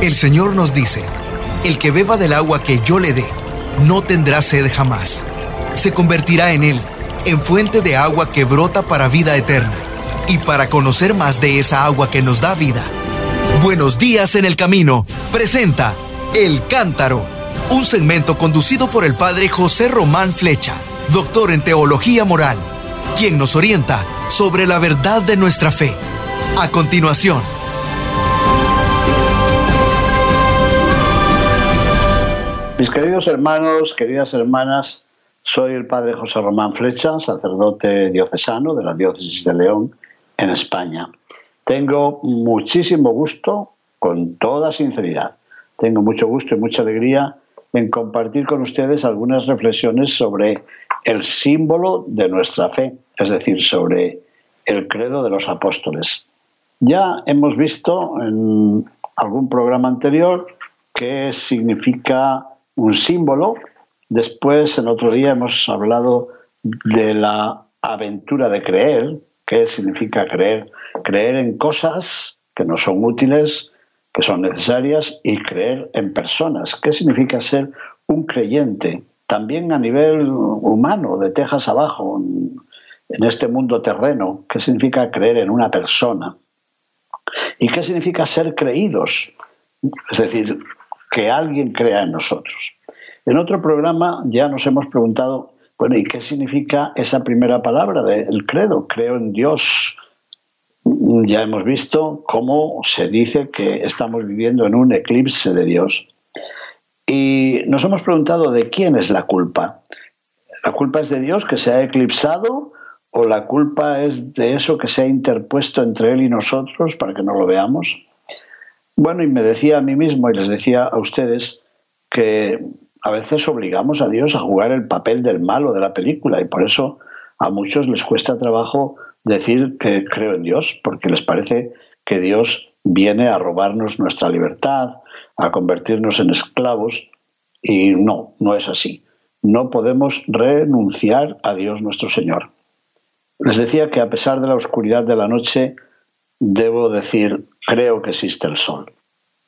El Señor nos dice: el que beba del agua que yo le dé, no tendrá sed jamás. Se convertirá en él, en fuente de agua que brota para vida eterna. Y para conocer más de esa agua que nos da vida. Buenos días en el camino. Presenta El Cántaro, un segmento conducido por el padre José Román Flecha, doctor en teología moral, quien nos orienta sobre la verdad de nuestra fe. A continuación. Mis queridos hermanos, queridas hermanas, soy el padre José Román Flecha, sacerdote diocesano de la Diócesis de León, en España. Tengo muchísimo gusto, con toda sinceridad, tengo mucho gusto y mucha alegría en compartir con ustedes algunas reflexiones sobre el símbolo de nuestra fe, es decir, sobre el credo de los apóstoles. Ya hemos visto en algún programa anterior qué significa un símbolo. Después, en otro día, hemos hablado de la aventura de creer. ¿Qué significa creer? Creer en cosas que no son útiles, que son necesarias, y creer en personas. ¿Qué significa ser un creyente? También a nivel humano, de tejas abajo, en este mundo terreno. ¿Qué significa creer en una persona? ¿Y qué significa ser creídos? Es decir, que alguien crea en nosotros. En otro programa ya nos hemos preguntado, bueno, ¿y qué significa esa primera palabra del credo? Creo en Dios. Ya hemos visto cómo se dice que estamos viviendo en un eclipse de Dios. Y nos hemos preguntado de quién es la culpa. ¿La culpa es de Dios que se ha eclipsado o la culpa es de eso que se ha interpuesto entre Él y nosotros para que no lo veamos? Bueno, y me decía a mí mismo y les decía a ustedes que a veces obligamos a Dios a jugar el papel del malo de la película y por eso a muchos les cuesta trabajo decir que creo en Dios, porque les parece que Dios viene a robarnos nuestra libertad, a convertirnos en esclavos, y no, no es así. No podemos renunciar a Dios nuestro Señor. Les decía que a pesar de la oscuridad de la noche, debo decir, creo que existe el sol.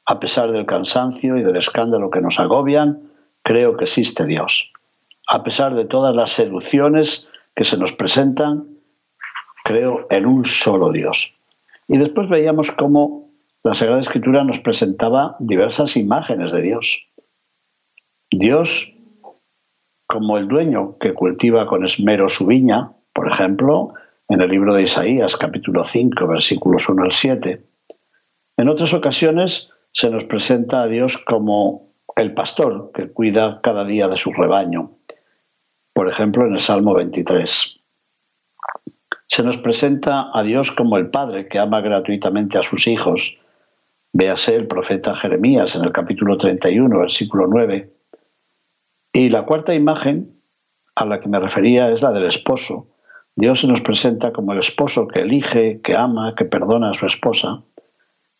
A pesar del cansancio y del escándalo que nos agobian, creo que existe Dios. A pesar de todas las seducciones que se nos presentan, creo en un solo Dios. Y después veíamos cómo la Sagrada Escritura nos presentaba diversas imágenes de Dios. Dios, como el dueño que cultiva con esmero su viña, por ejemplo, en el libro de Isaías, capítulo 5, versículos 1 al 7. En otras ocasiones se nos presenta a Dios como el pastor que cuida cada día de su rebaño. Por ejemplo, en el Salmo 23. Se nos presenta a Dios como el padre que ama gratuitamente a sus hijos. Véase el profeta Jeremías en el capítulo 31, versículo 9. Y la cuarta imagen a la que me refería es la del esposo. Dios se nos presenta como el esposo que elige, que ama, que perdona a su esposa.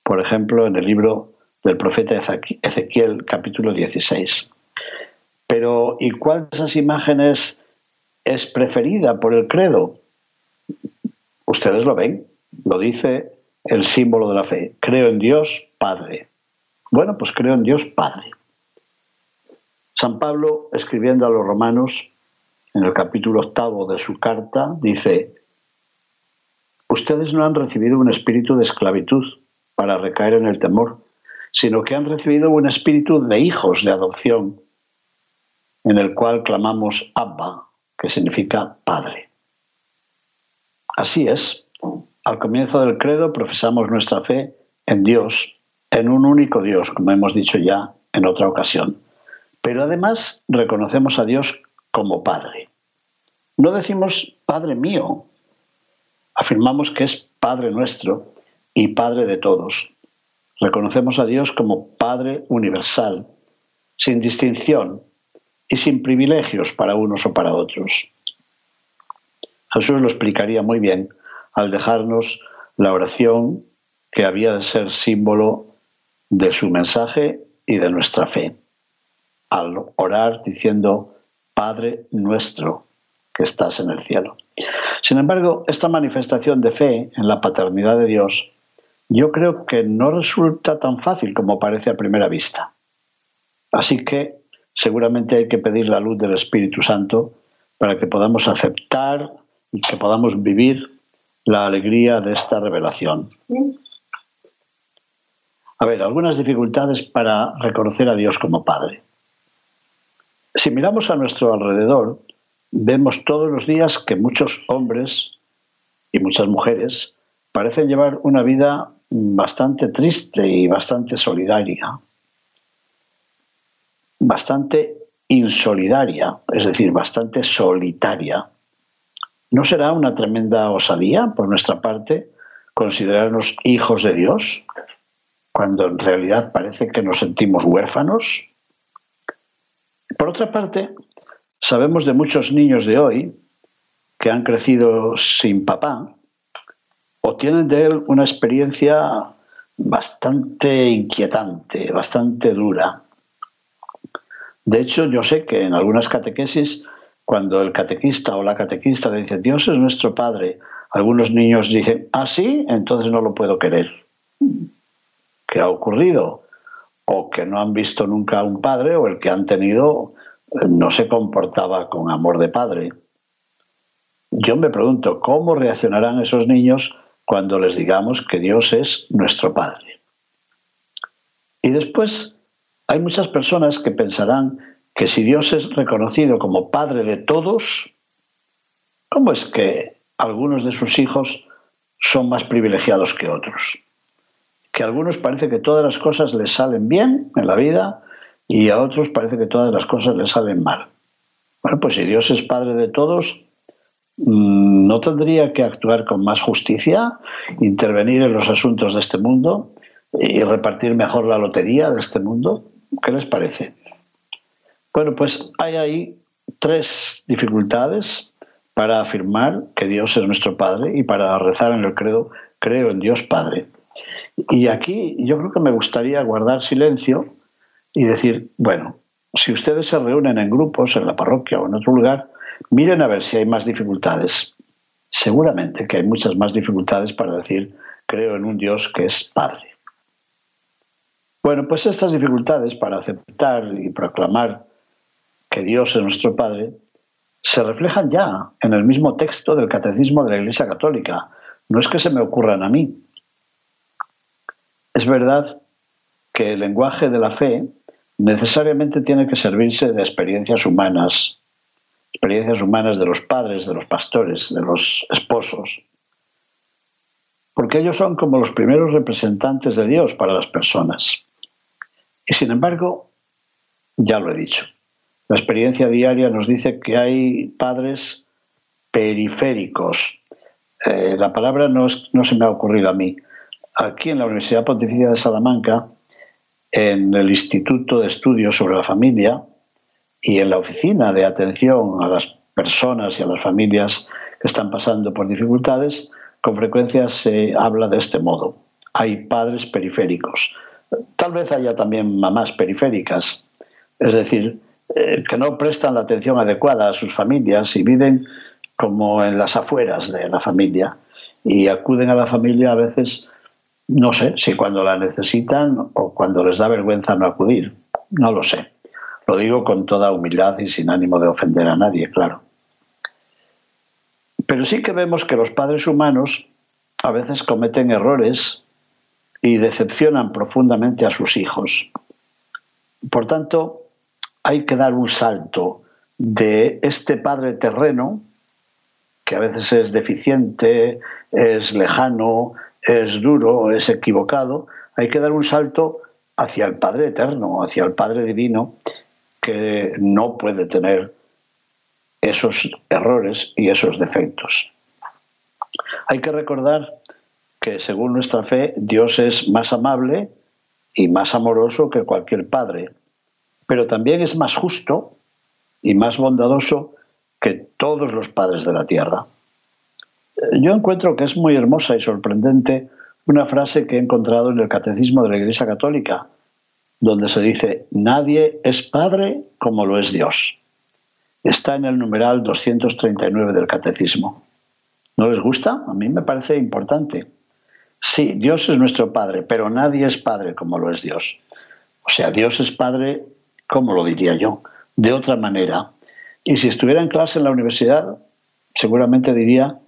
Por ejemplo, en el libro del profeta Ezequiel, capítulo 16. Pero, ¿y cuál de esas imágenes es preferida por el credo? Ustedes lo ven, lo dice el símbolo de la fe. Creo en Dios Padre. Bueno, pues creo en Dios Padre. San Pablo, escribiendo a los romanos, en el capítulo 8 de su carta, dice: ustedes no han recibido un espíritu de esclavitud para recaer en el temor, sino que han recibido un espíritu de hijos de adopción, en el cual clamamos Abba, que significa Padre. Así es, al comienzo del credo profesamos nuestra fe en Dios, en un único Dios, como hemos dicho ya en otra ocasión. Pero además reconocemos a Dios como Padre. No decimos Padre mío, afirmamos que es Padre nuestro y Padre de todos. Reconocemos a Dios como Padre universal, sin distinción y sin privilegios para unos o para otros. Jesús lo explicaría muy bien al dejarnos la oración que había de ser símbolo de su mensaje y de nuestra fe, al orar diciendo Padre nuestro que estás en el cielo. Sin embargo, esta manifestación de fe en la paternidad de Dios yo creo que no resulta tan fácil como parece a primera vista. Así que seguramente hay que pedir la luz del Espíritu Santo para que podamos aceptar y que podamos vivir la alegría de esta revelación. A ver, algunas dificultades para reconocer a Dios como Padre. Si miramos a nuestro alrededor, vemos todos los días que muchos hombres y muchas mujeres parecen llevar una vida bastante triste y bastante solidaria. Bastante insolidaria, es decir, bastante solitaria. ¿No será una tremenda osadía por nuestra parte considerarnos hijos de Dios, cuando en realidad parece que nos sentimos huérfanos? Por otra parte, sabemos de muchos niños de hoy que han crecido sin papá o tienen de él una experiencia bastante inquietante, bastante dura. De hecho, yo sé que en algunas catequesis, cuando el catequista o la catequista le dice «Dios es nuestro Padre», algunos niños dicen «¿Ah, sí? Entonces no lo puedo querer». ¿Qué ha ocurrido? O que no han visto nunca a un padre, o el que han tenido no se comportaba con amor de padre. Yo me pregunto cómo reaccionarán esos niños cuando les digamos que Dios es nuestro Padre. Y después hay muchas personas que pensarán que si Dios es reconocido como Padre de todos, ¿cómo es que algunos de sus hijos son más privilegiados que otros? Que a algunos parece que todas las cosas les salen bien en la vida y a otros parece que todas las cosas les salen mal. Bueno, pues si Dios es Padre de todos, ¿no tendría que actuar con más justicia, intervenir en los asuntos de este mundo y repartir mejor la lotería de este mundo? ¿Qué les parece? Bueno, pues hay ahí tres dificultades para afirmar que Dios es nuestro Padre y para rezar en el credo, creo en Dios Padre. Y aquí yo creo que me gustaría guardar silencio y decir, bueno, si ustedes se reúnen en grupos, en la parroquia o en otro lugar, miren a ver si hay más dificultades. Seguramente que hay muchas más dificultades para decir, creo en un Dios que es Padre. Bueno, pues estas dificultades para aceptar y proclamar que Dios es nuestro Padre se reflejan ya en el mismo texto del Catecismo de la Iglesia Católica. No es que se me ocurran a mí. Es verdad que el lenguaje de la fe necesariamente tiene que servirse de experiencias humanas de los padres, de los pastores, de los esposos, porque ellos son como los primeros representantes de Dios para las personas. Y sin embargo, ya lo he dicho, la experiencia diaria nos dice que hay padres periféricos. La palabra no se me ha ocurrido a mí. Aquí en la Universidad Pontificia de Salamanca, en el Instituto de Estudios sobre la Familia y en la oficina de atención a las personas y a las familias que están pasando por dificultades, con frecuencia se habla de este modo. Hay padres periféricos. Tal vez haya también mamás periféricas, es decir, que no prestan la atención adecuada a sus familias y viven como en las afueras de la familia y acuden a la familia a veces, no sé, si cuando la necesitan o cuando les da vergüenza no acudir. No lo sé. Lo digo con toda humildad y sin ánimo de ofender a nadie, claro. Pero sí que vemos que los padres humanos a veces cometen errores y decepcionan profundamente a sus hijos. Por tanto, hay que dar un salto de este padre terreno, que a veces es deficiente, es lejano, es duro, es equivocado. Hay que dar un salto hacia el Padre eterno, hacia el Padre divino, que no puede tener esos errores y esos defectos. Hay que recordar que según nuestra fe Dios es más amable y más amoroso que cualquier padre, pero también es más justo y más bondadoso que todos los padres de la tierra. Yo encuentro que es muy hermosa y sorprendente una frase que he encontrado en el Catecismo de la Iglesia Católica, donde se dice: nadie es padre como lo es Dios. Está en el numeral 239 del Catecismo. ¿No les gusta? A mí me parece importante. Sí, Dios es nuestro Padre, pero nadie es Padre como lo es Dios. O sea, Dios es Padre, ¿cómo lo diría yo? De otra manera. Y si estuviera en clase en la universidad, seguramente diría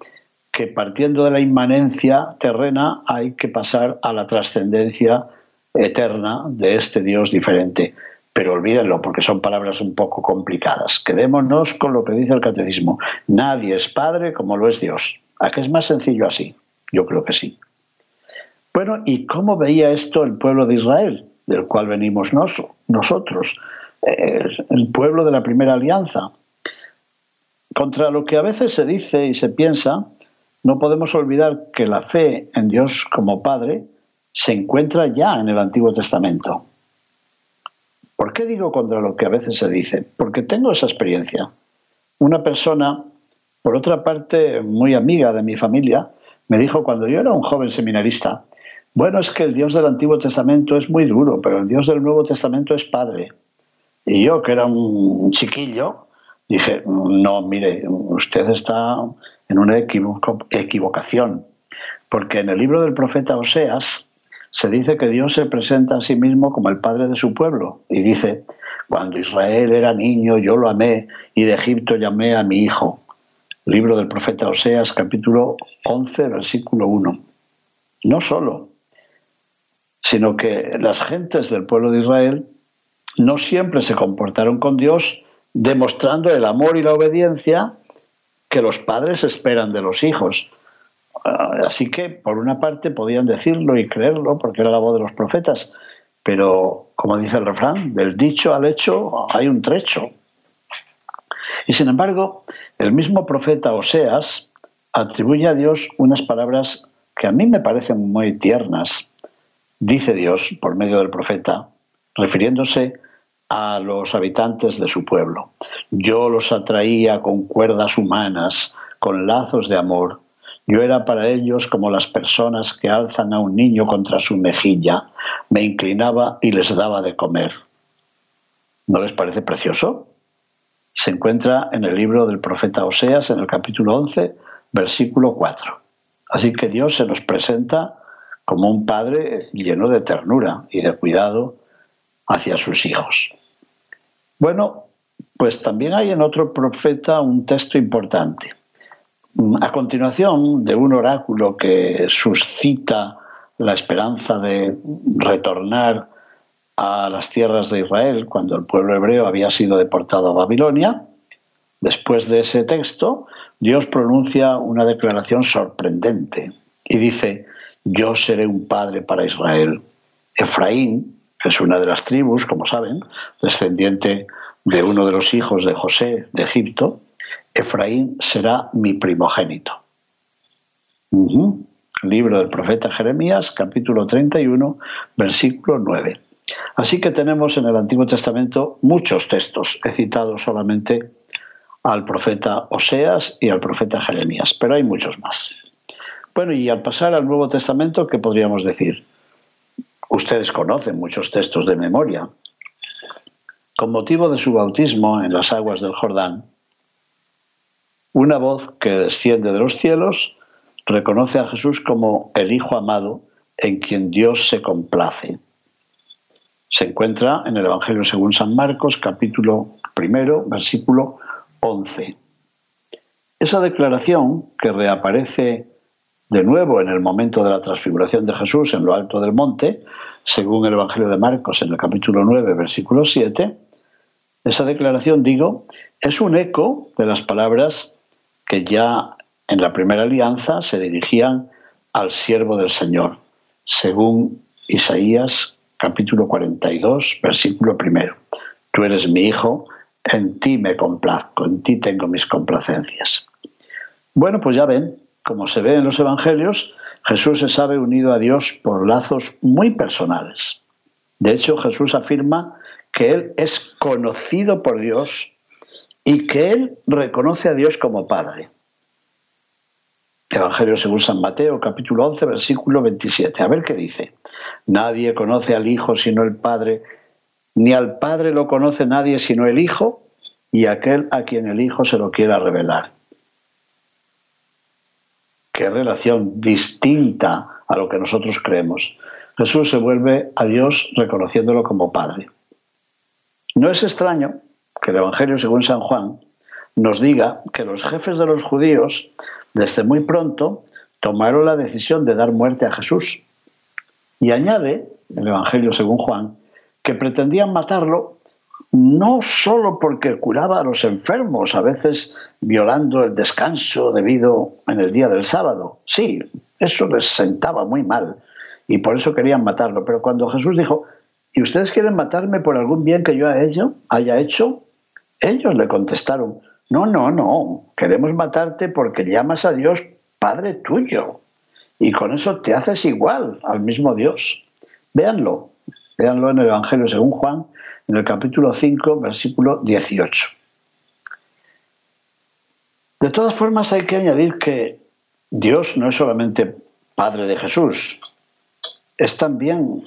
que partiendo de la inmanencia terrena hay que pasar a la trascendencia eterna de este Dios diferente. Pero olvídenlo, porque son palabras un poco complicadas. Quedémonos con lo que dice el Catecismo. Nadie es Padre como lo es Dios. ¿A qué es más sencillo así? Yo creo que sí. Bueno, ¿y cómo veía esto el pueblo de Israel, del cual venimos nosotros? El pueblo de la primera alianza. Contra lo que a veces se dice y se piensa, no podemos olvidar que la fe en Dios como Padre se encuentra ya en el Antiguo Testamento. ¿Por qué digo contra lo que a veces se dice? Porque tengo esa experiencia. Una persona, por otra parte muy amiga de mi familia, me dijo cuando yo era un joven seminarista, bueno, es que el Dios del Antiguo Testamento es muy duro, pero el Dios del Nuevo Testamento es Padre. Y yo, que era un chiquillo, dije, no, mire, usted está en una equivocación, porque en el libro del profeta Oseas se dice que Dios se presenta a sí mismo como el padre de su pueblo, y dice, cuando Israel era niño yo lo amé, y de Egipto llamé a mi hijo. Libro del profeta Oseas, capítulo 11, versículo 1. No solo, sino que las gentes del pueblo de Israel no siempre se comportaron con Dios demostrando el amor y la obediencia que los padres esperan de los hijos. Así que, por una parte, podían decirlo y creerlo, porque era la voz de los profetas, pero, como dice el refrán, del dicho al hecho hay un trecho. Y sin embargo, el mismo profeta Oseas atribuye a Dios unas palabras que a mí me parecen muy tiernas. Dice Dios, por medio del profeta, refiriéndose a los habitantes de su pueblo: yo los atraía con cuerdas humanas, con lazos de amor. Yo era para ellos como las personas que alzan a un niño contra su mejilla. Me inclinaba y les daba de comer. ¿No les parece precioso? Se encuentra en el libro del profeta Oseas, en el capítulo 11, versículo 4. Así que Dios se nos presenta como un padre lleno de ternura y de cuidado hacia sus hijos. Bueno, pues también hay en otro profeta un texto importante. A continuación de un oráculo que suscita la esperanza de retornar a las tierras de Israel cuando el pueblo hebreo había sido deportado a Babilonia, después de ese texto, Dios pronuncia una declaración sorprendente y dice: yo seré un padre para Israel. Efraín, que es una de las tribus, como saben, descendiente de uno de los hijos de José de Egipto, Efraín será mi primogénito. Libro del profeta Jeremías, capítulo 31, versículo 9. Así que tenemos en el Antiguo Testamento muchos textos. He citado solamente al profeta Oseas y al profeta Jeremías, pero hay muchos más. Bueno, y al pasar al Nuevo Testamento, ¿qué podríamos decir? Ustedes conocen muchos textos de memoria. Con motivo de su bautismo en las aguas del Jordán, una voz que desciende de los cielos reconoce a Jesús como el Hijo amado en quien Dios se complace. Se encuentra en el Evangelio según San Marcos, capítulo 1, versículo 11. Esa declaración, que reaparece de nuevo en el momento de la transfiguración de Jesús en lo alto del monte, según el Evangelio de Marcos en el capítulo 9, versículo 7, esa declaración, digo, es un eco de las palabras que ya en la primera alianza se dirigían al siervo del Señor, según Isaías capítulo 42, versículo 1. Tú eres mi hijo, en ti me complazco, en ti tengo mis complacencias. Bueno, pues ya ven, como se ve en los evangelios, Jesús se sabe unido a Dios por lazos muy personales. De hecho, Jesús afirma que Él es conocido por Dios y que Él reconoce a Dios como Padre. Evangelio según San Mateo, capítulo 11, versículo 27. A ver qué dice. Nadie conoce al Hijo sino el Padre, ni al Padre lo conoce nadie sino el Hijo y aquel a quien el Hijo se lo quiera revelar. Qué relación distinta a lo que nosotros creemos. Jesús se vuelve a Dios reconociéndolo como Padre. No es extraño que el Evangelio según San Juan nos diga que los jefes de los judíos desde muy pronto tomaron la decisión de dar muerte a Jesús. Y añade, el Evangelio según Juan, que pretendían matarlo no solo porque curaba a los enfermos, a veces violando el descanso debido en el día del sábado. Sí, eso les sentaba muy mal y por eso querían matarlo. Pero cuando Jesús dijo, ¿y ustedes quieren matarme por algún bien que yo haya hecho? Ellos le contestaron, no, no, no, queremos matarte porque llamas a Dios Padre tuyo y con eso te haces igual al mismo Dios. Véanlo. Véanlo en el Evangelio según Juan, en el capítulo 5, versículo 18. De todas formas, hay que añadir que Dios no es solamente Padre de Jesús, es también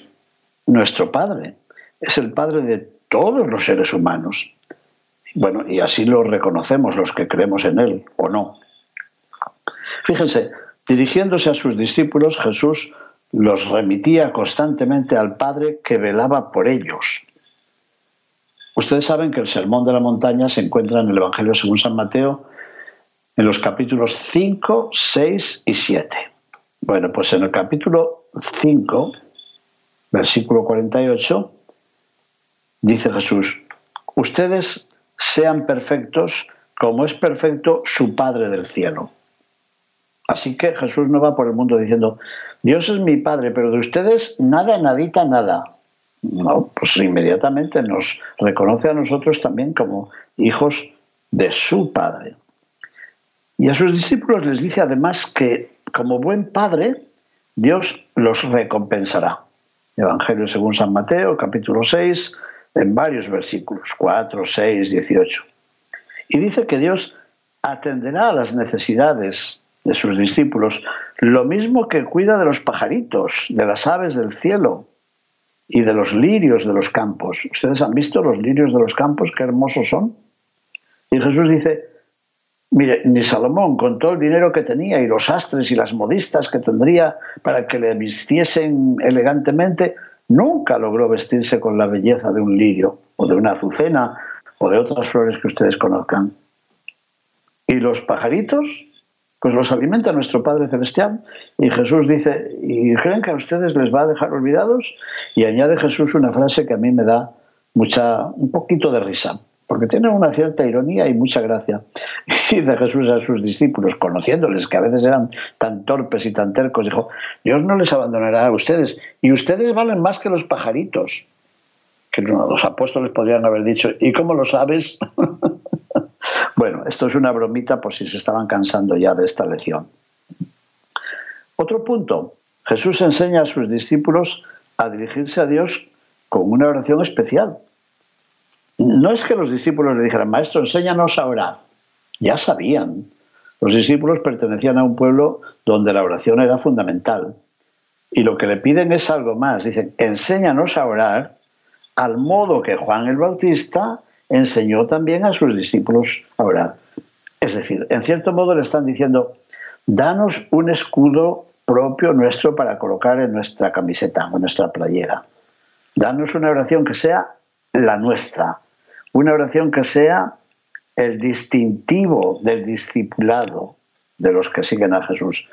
nuestro Padre, es el Padre de todos los seres humanos. Bueno, y así lo reconocemos los que creemos en Él, o no. Fíjense, dirigiéndose a sus discípulos, Jesús los remitía constantemente al Padre que velaba por ellos. Ustedes saben que el Sermón de la Montaña se encuentra en el Evangelio según San Mateo, en los capítulos 5, 6 y 7. Bueno, pues en el capítulo 5, versículo 48, dice Jesús, «Ustedes sean perfectos como es perfecto su Padre del cielo». Así que Jesús no va por el mundo diciendo, Dios es mi Padre, pero de ustedes nada, nadita, nada. No, pues inmediatamente nos reconoce a nosotros también como hijos de su Padre. Y a sus discípulos les dice además que, como buen Padre, Dios los recompensará. Evangelio según San Mateo, capítulo 6, en varios versículos, 4, 6, 18. Y dice que Dios atenderá a las necesidades de sus discípulos, lo mismo que cuida de los pajaritos, de las aves del cielo y de los lirios de los campos. ¿Ustedes han visto los lirios de los campos? ¡Qué hermosos son! Y Jesús dice, mire, ni Salomón, con todo el dinero que tenía y los sastres y las modistas que tendría para que le vistiesen elegantemente, nunca logró vestirse con la belleza de un lirio o de una azucena o de otras flores que ustedes conozcan. ¿Y los pajaritos? Pues los alimenta nuestro Padre Celestial. Y Jesús dice, ¿y creen que a ustedes les va a dejar olvidados? Y añade Jesús una frase que a mí me da un poquito de risa, porque tiene una cierta ironía y mucha gracia. Y dice Jesús a sus discípulos, conociéndoles, que a veces eran tan torpes y tan tercos, dijo, Dios no les abandonará a ustedes, y ustedes valen más que los pajaritos. Que los apóstoles podrían haber dicho, ¿y cómo lo sabes? Bueno, esto es una bromita por si se estaban cansando ya de esta lección. Otro punto. Jesús enseña a sus discípulos a dirigirse a Dios con una oración especial. No es que los discípulos le dijeran, Maestro, enséñanos a orar. Ya sabían. Los discípulos pertenecían a un pueblo donde la oración era fundamental. Y lo que le piden es algo más. Dicen, enséñanos a orar al modo que Juan el Bautista enseñó también a sus discípulos a orar. Es decir, en cierto modo le están diciendo, danos un escudo propio nuestro para colocar en nuestra camiseta o nuestra playera. Danos una oración que sea la nuestra, una oración que sea el distintivo del discipulado de los que siguen a Jesús.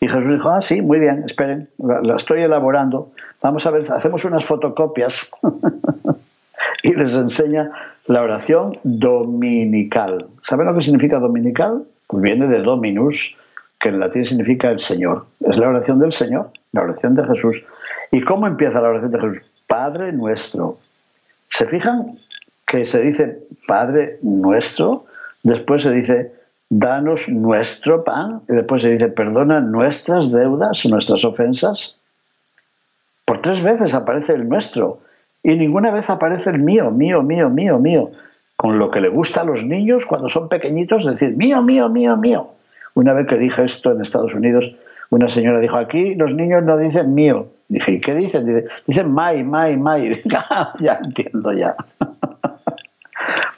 Y Jesús dijo, ah, sí, muy bien, esperen, la estoy elaborando, vamos a ver, hacemos unas fotocopias. Y les enseña la oración dominical. ¿Saben lo que significa dominical? Pues viene de Dominus, que en latín significa el Señor. Es la oración del Señor, la oración de Jesús. ¿Y cómo empieza la oración de Jesús? Padre nuestro. ¿Se fijan que se dice Padre nuestro? Después se dice danos nuestro pan. Y después se dice perdona nuestras deudas, nuestras ofensas. Por tres veces aparece el nuestro. Y ninguna vez aparece el mío, mío, mío, mío, mío. Con lo que le gusta a los niños cuando son pequeñitos, decir mío, mío, mío, mío. Una vez que dije esto en Estados Unidos, una señora dijo, aquí los niños no dicen mío. Dije, ¿y qué dicen? Dicen my, my, my. Dije, ah, ya entiendo, ya.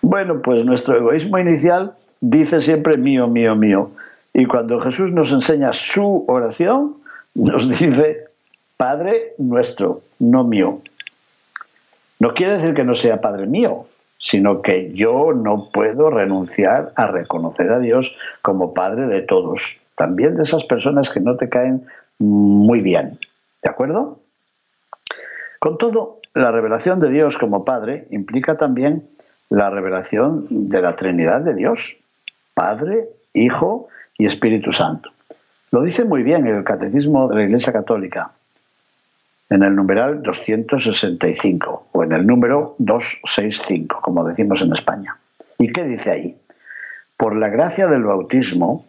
Bueno, pues nuestro egoísmo inicial dice siempre mío, mío, mío. Y cuando Jesús nos enseña su oración, nos dice Padre nuestro, no mío. No quiere decir que no sea Padre mío, sino que yo no puedo renunciar a reconocer a Dios como Padre de todos, también de esas personas que no te caen muy bien. ¿De acuerdo? Con todo, la revelación de Dios como Padre implica también la revelación de la Trinidad de Dios, Padre, Hijo y Espíritu Santo. Lo dice muy bien el Catecismo de la Iglesia Católica, en el numeral 265, o en el número 265, como decimos en España. ¿Y qué dice ahí? Por la gracia del bautismo,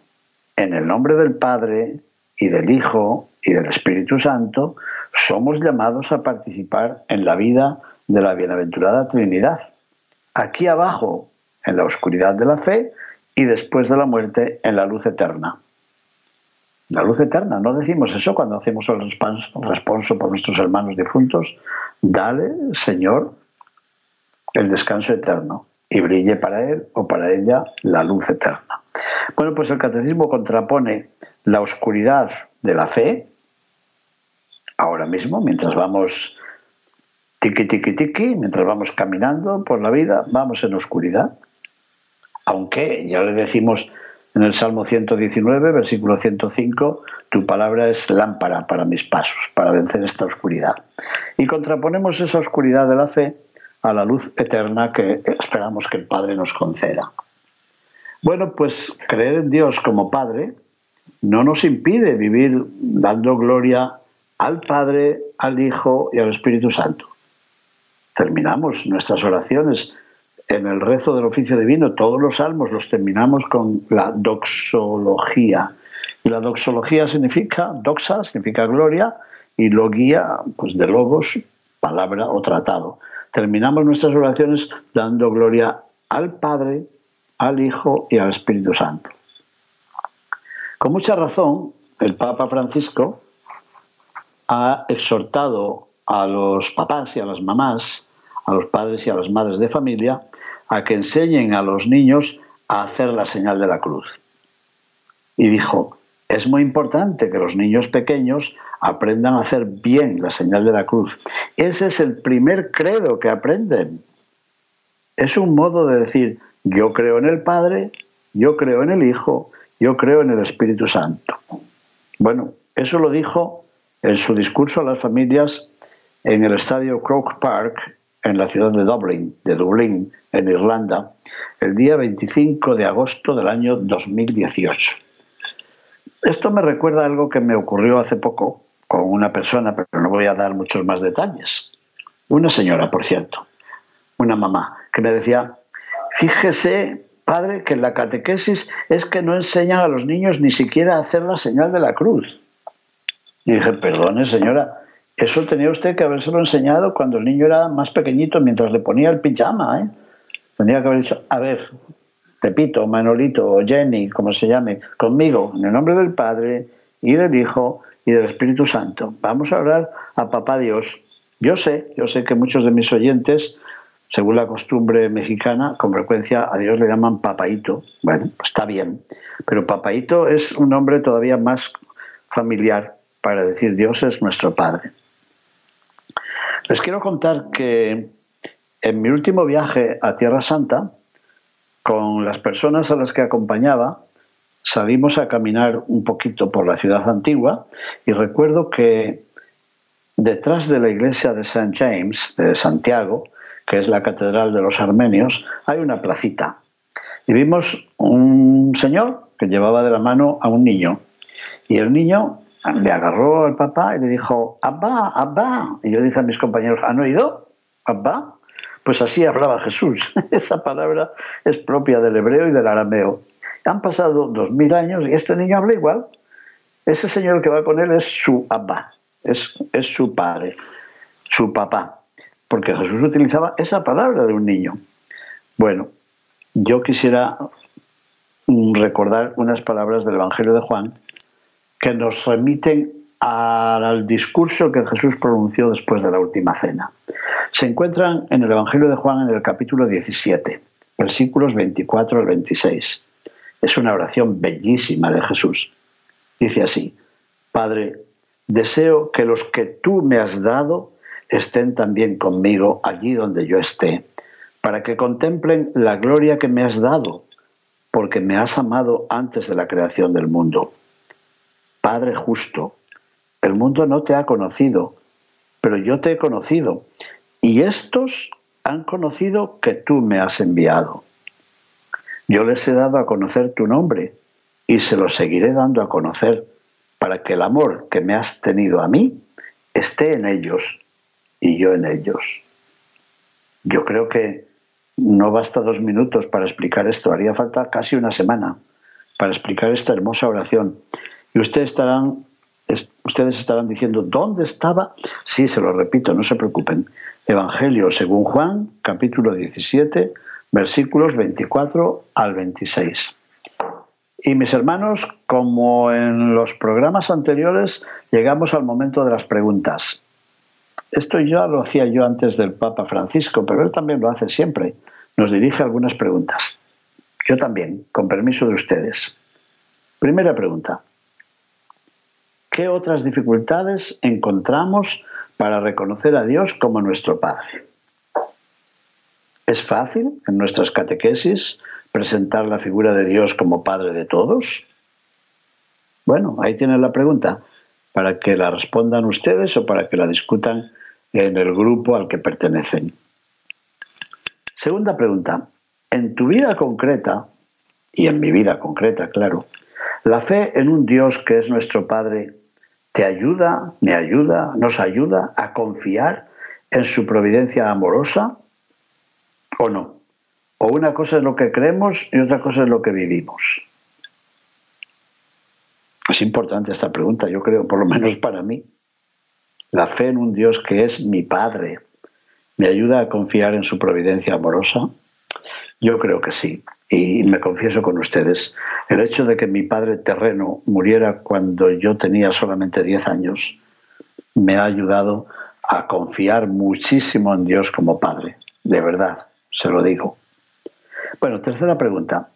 en el nombre del Padre y del Hijo y del Espíritu Santo, somos llamados a participar en la vida de la bienaventurada Trinidad, aquí abajo, en la oscuridad de la fe, y después de la muerte, en la luz eterna. La luz eterna, no decimos eso cuando hacemos el responso por nuestros hermanos difuntos. Dale, Señor, el descanso eterno y brille para él o para ella la luz eterna. Bueno, pues el catecismo contrapone la oscuridad de la fe, ahora mismo, mientras vamos tiqui, tiqui, tiqui, mientras vamos caminando por la vida, vamos en oscuridad. Aunque ya le decimos en el Salmo 119, versículo 105, tu palabra es lámpara para mis pasos, para vencer esta oscuridad. Y contraponemos esa oscuridad de la fe a la luz eterna que esperamos que el Padre nos conceda. Bueno, pues creer en Dios como Padre no nos impide vivir dando gloria al Padre, al Hijo y al Espíritu Santo. Terminamos nuestras oraciones en el rezo del oficio divino, todos los salmos los terminamos con la doxología. Y la doxología significa, doxa significa gloria, y logía, pues de logos, palabra o tratado. Terminamos nuestras oraciones dando gloria al Padre, al Hijo y al Espíritu Santo. Con mucha razón, el Papa Francisco ha exhortado a los papás y a las mamás, a los padres y a las madres de familia, a que enseñen a los niños a hacer la señal de la cruz. Y dijo, es muy importante que los niños pequeños aprendan a hacer bien la señal de la cruz. Ese es el primer credo que aprenden. Es un modo de decir, yo creo en el Padre, yo creo en el Hijo, yo creo en el Espíritu Santo. Bueno, eso lo dijo en su discurso a las familias en el estadio Croke Park, en la ciudad de Dublín, en Irlanda, el día 25 de agosto del año 2018. Esto me recuerda a algo que me ocurrió hace poco con una persona, pero no voy a dar muchos más detalles. Una señora, por cierto, una mamá, que me decía, fíjese, padre, que en la catequesis es que no enseñan a los niños ni siquiera a hacer la señal de la cruz. Y dije, perdone, señora, eso tenía usted que habérselo enseñado cuando el niño era más pequeñito, mientras le ponía el pijama, ¿eh? Tenía que haber dicho, a ver, Pepito, Manolito, Jenny, como se llame, conmigo, en el nombre del Padre y del Hijo y del Espíritu Santo. Vamos a orar a Papá Dios. Yo sé que muchos de mis oyentes, según la costumbre mexicana, con frecuencia a Dios le llaman Papaíto. Bueno, está bien, pero Papaíto es un nombre todavía más familiar para decir Dios es nuestro Padre. Les quiero contar que en mi último viaje a Tierra Santa, con las personas a las que acompañaba, salimos a caminar un poquito por la ciudad antigua y recuerdo que detrás de la iglesia de San James, de Santiago, que es la catedral de los armenios, hay una placita. Y vimos un señor que llevaba de la mano a un niño. Y el niño le agarró al papá y le dijo, Abba, Abba. Y yo dije a mis compañeros, ¿han oído? Abba. Pues así hablaba Jesús. Esa palabra es propia del hebreo y del arameo. Han pasado 2000 años y este niño habla igual. Ese señor que va con él es su Abba, es su padre, su papá. Porque Jesús utilizaba esa palabra de un niño. Bueno, yo quisiera recordar unas palabras del Evangelio de Juan, que nos remiten al discurso que Jesús pronunció después de la última cena. Se encuentran en el Evangelio de Juan en el capítulo 17, versículos 24 al 26. Es una oración bellísima de Jesús. Dice así, Padre, Deseo que los que tú me has dado estén también conmigo allí donde yo esté, para que contemplen la gloria que me has dado, porque me has amado antes de la creación del mundo. Padre justo, el mundo no te ha conocido, pero yo te he conocido, y estos han conocido que tú me has enviado. Yo les he dado a conocer tu nombre, y se lo seguiré dando a conocer, para que el amor que me has tenido a mí esté en ellos y yo en ellos. Yo creo que no basta 2 minutos para explicar esto, haría falta casi una semana para explicar esta hermosa oración. Y ustedes estarán diciendo, ¿dónde estaba? Sí, se lo repito, no se preocupen. Evangelio según Juan, capítulo 17, versículos 24 al 26. Y mis hermanos, como en los programas anteriores, llegamos al momento de las preguntas. Esto ya lo hacía yo antes del Papa Francisco, pero él también lo hace siempre. Nos dirige algunas preguntas. Yo también, con permiso de ustedes. Primera pregunta. ¿Qué otras dificultades encontramos para reconocer a Dios como nuestro Padre? ¿Es fácil en nuestras catequesis presentar la figura de Dios como Padre de todos? Bueno, ahí tienen la pregunta, para que la respondan ustedes o para que la discutan en el grupo al que pertenecen. Segunda pregunta. En tu vida concreta, y en mi vida concreta, claro, ¿la fe en un Dios que es nuestro Padre te ayuda, me ayuda, nos ayuda a confiar en su providencia amorosa o no? ¿O una cosa es lo que creemos y otra cosa es lo que vivimos? Es importante esta pregunta, yo creo, por lo menos para mí. La fe en un Dios que es mi Padre, ¿me ayuda a confiar en su providencia amorosa? Yo creo que sí, y me confieso con ustedes. El hecho de que mi padre terreno muriera cuando yo tenía solamente 10 años me ha ayudado a confiar muchísimo en Dios como Padre. De verdad, se lo digo. Bueno, tercera pregunta.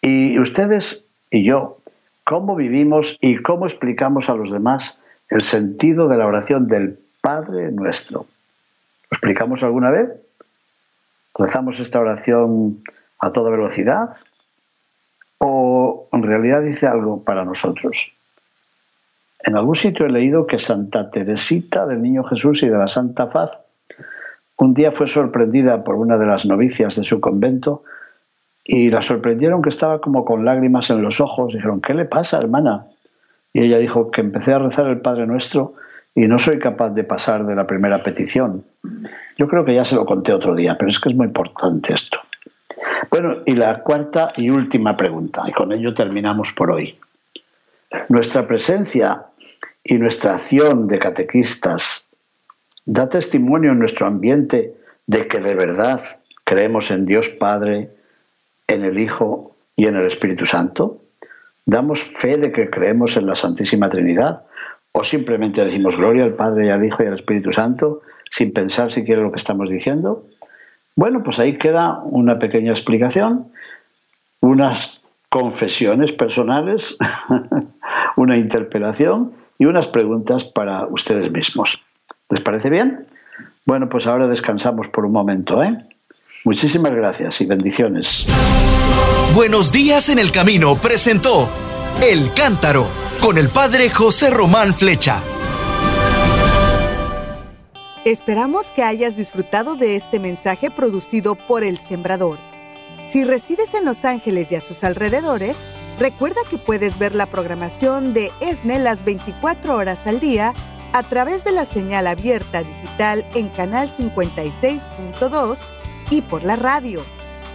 ¿Y ustedes y yo, cómo vivimos y cómo explicamos a los demás el sentido de la oración del Padre Nuestro? ¿Lo explicamos alguna vez? ¿Lanzamos esta oración a toda velocidad? ¿O en realidad dice algo para nosotros? En algún sitio he leído que Santa Teresita del Niño Jesús y de la Santa Faz un día fue sorprendida por una de las novicias de su convento y la sorprendieron que estaba como con lágrimas en los ojos. Dijeron, ¿qué le pasa, hermana? Y ella dijo que empecé a rezar el Padre Nuestro y no soy capaz de pasar de la primera petición. Yo creo que ya se lo conté otro día, pero es que es muy importante esto. Bueno, y la cuarta y última pregunta, y con ello terminamos por hoy. Nuestra presencia y nuestra acción de catequistas da testimonio en nuestro ambiente de que de verdad creemos en Dios Padre, en el Hijo y en el Espíritu Santo? ¿Damos fe de que creemos en la Santísima Trinidad? ¿O simplemente decimos gloria al Padre y al Hijo y al Espíritu Santo sin pensar siquiera lo que estamos diciendo? Bueno, pues ahí queda una pequeña explicación, unas confesiones personales, una interpelación y unas preguntas para ustedes mismos. ¿Les parece bien? Bueno, pues ahora descansamos por un momento, ¿eh? Muchísimas gracias y bendiciones. Buenos días en el camino presentó El Cántaro con el padre José Román Flecha. Esperamos que hayas disfrutado de este mensaje producido por El Sembrador. Si resides en Los Ángeles y a sus alrededores, recuerda que puedes ver la programación de ESNE las 24 horas al día a través de la señal abierta digital en Canal 56.2 y por la radio.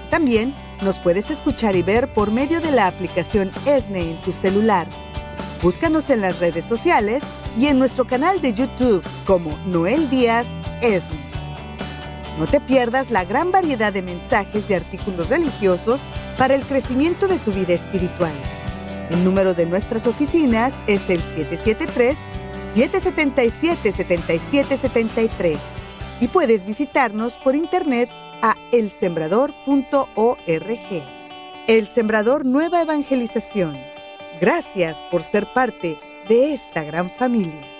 También nos puedes escuchar y ver por medio de la aplicación ESNE en tu celular. Búscanos en las redes sociales y en nuestro canal de YouTube como Noel Díaz ESNE. No te pierdas la gran variedad de mensajes y artículos religiosos para el crecimiento de tu vida espiritual. El número de nuestras oficinas es el 773-777-7773 y puedes visitarnos por internet a elsembrador.org. El Sembrador Nueva Evangelización. Gracias por ser parte de esta gran familia.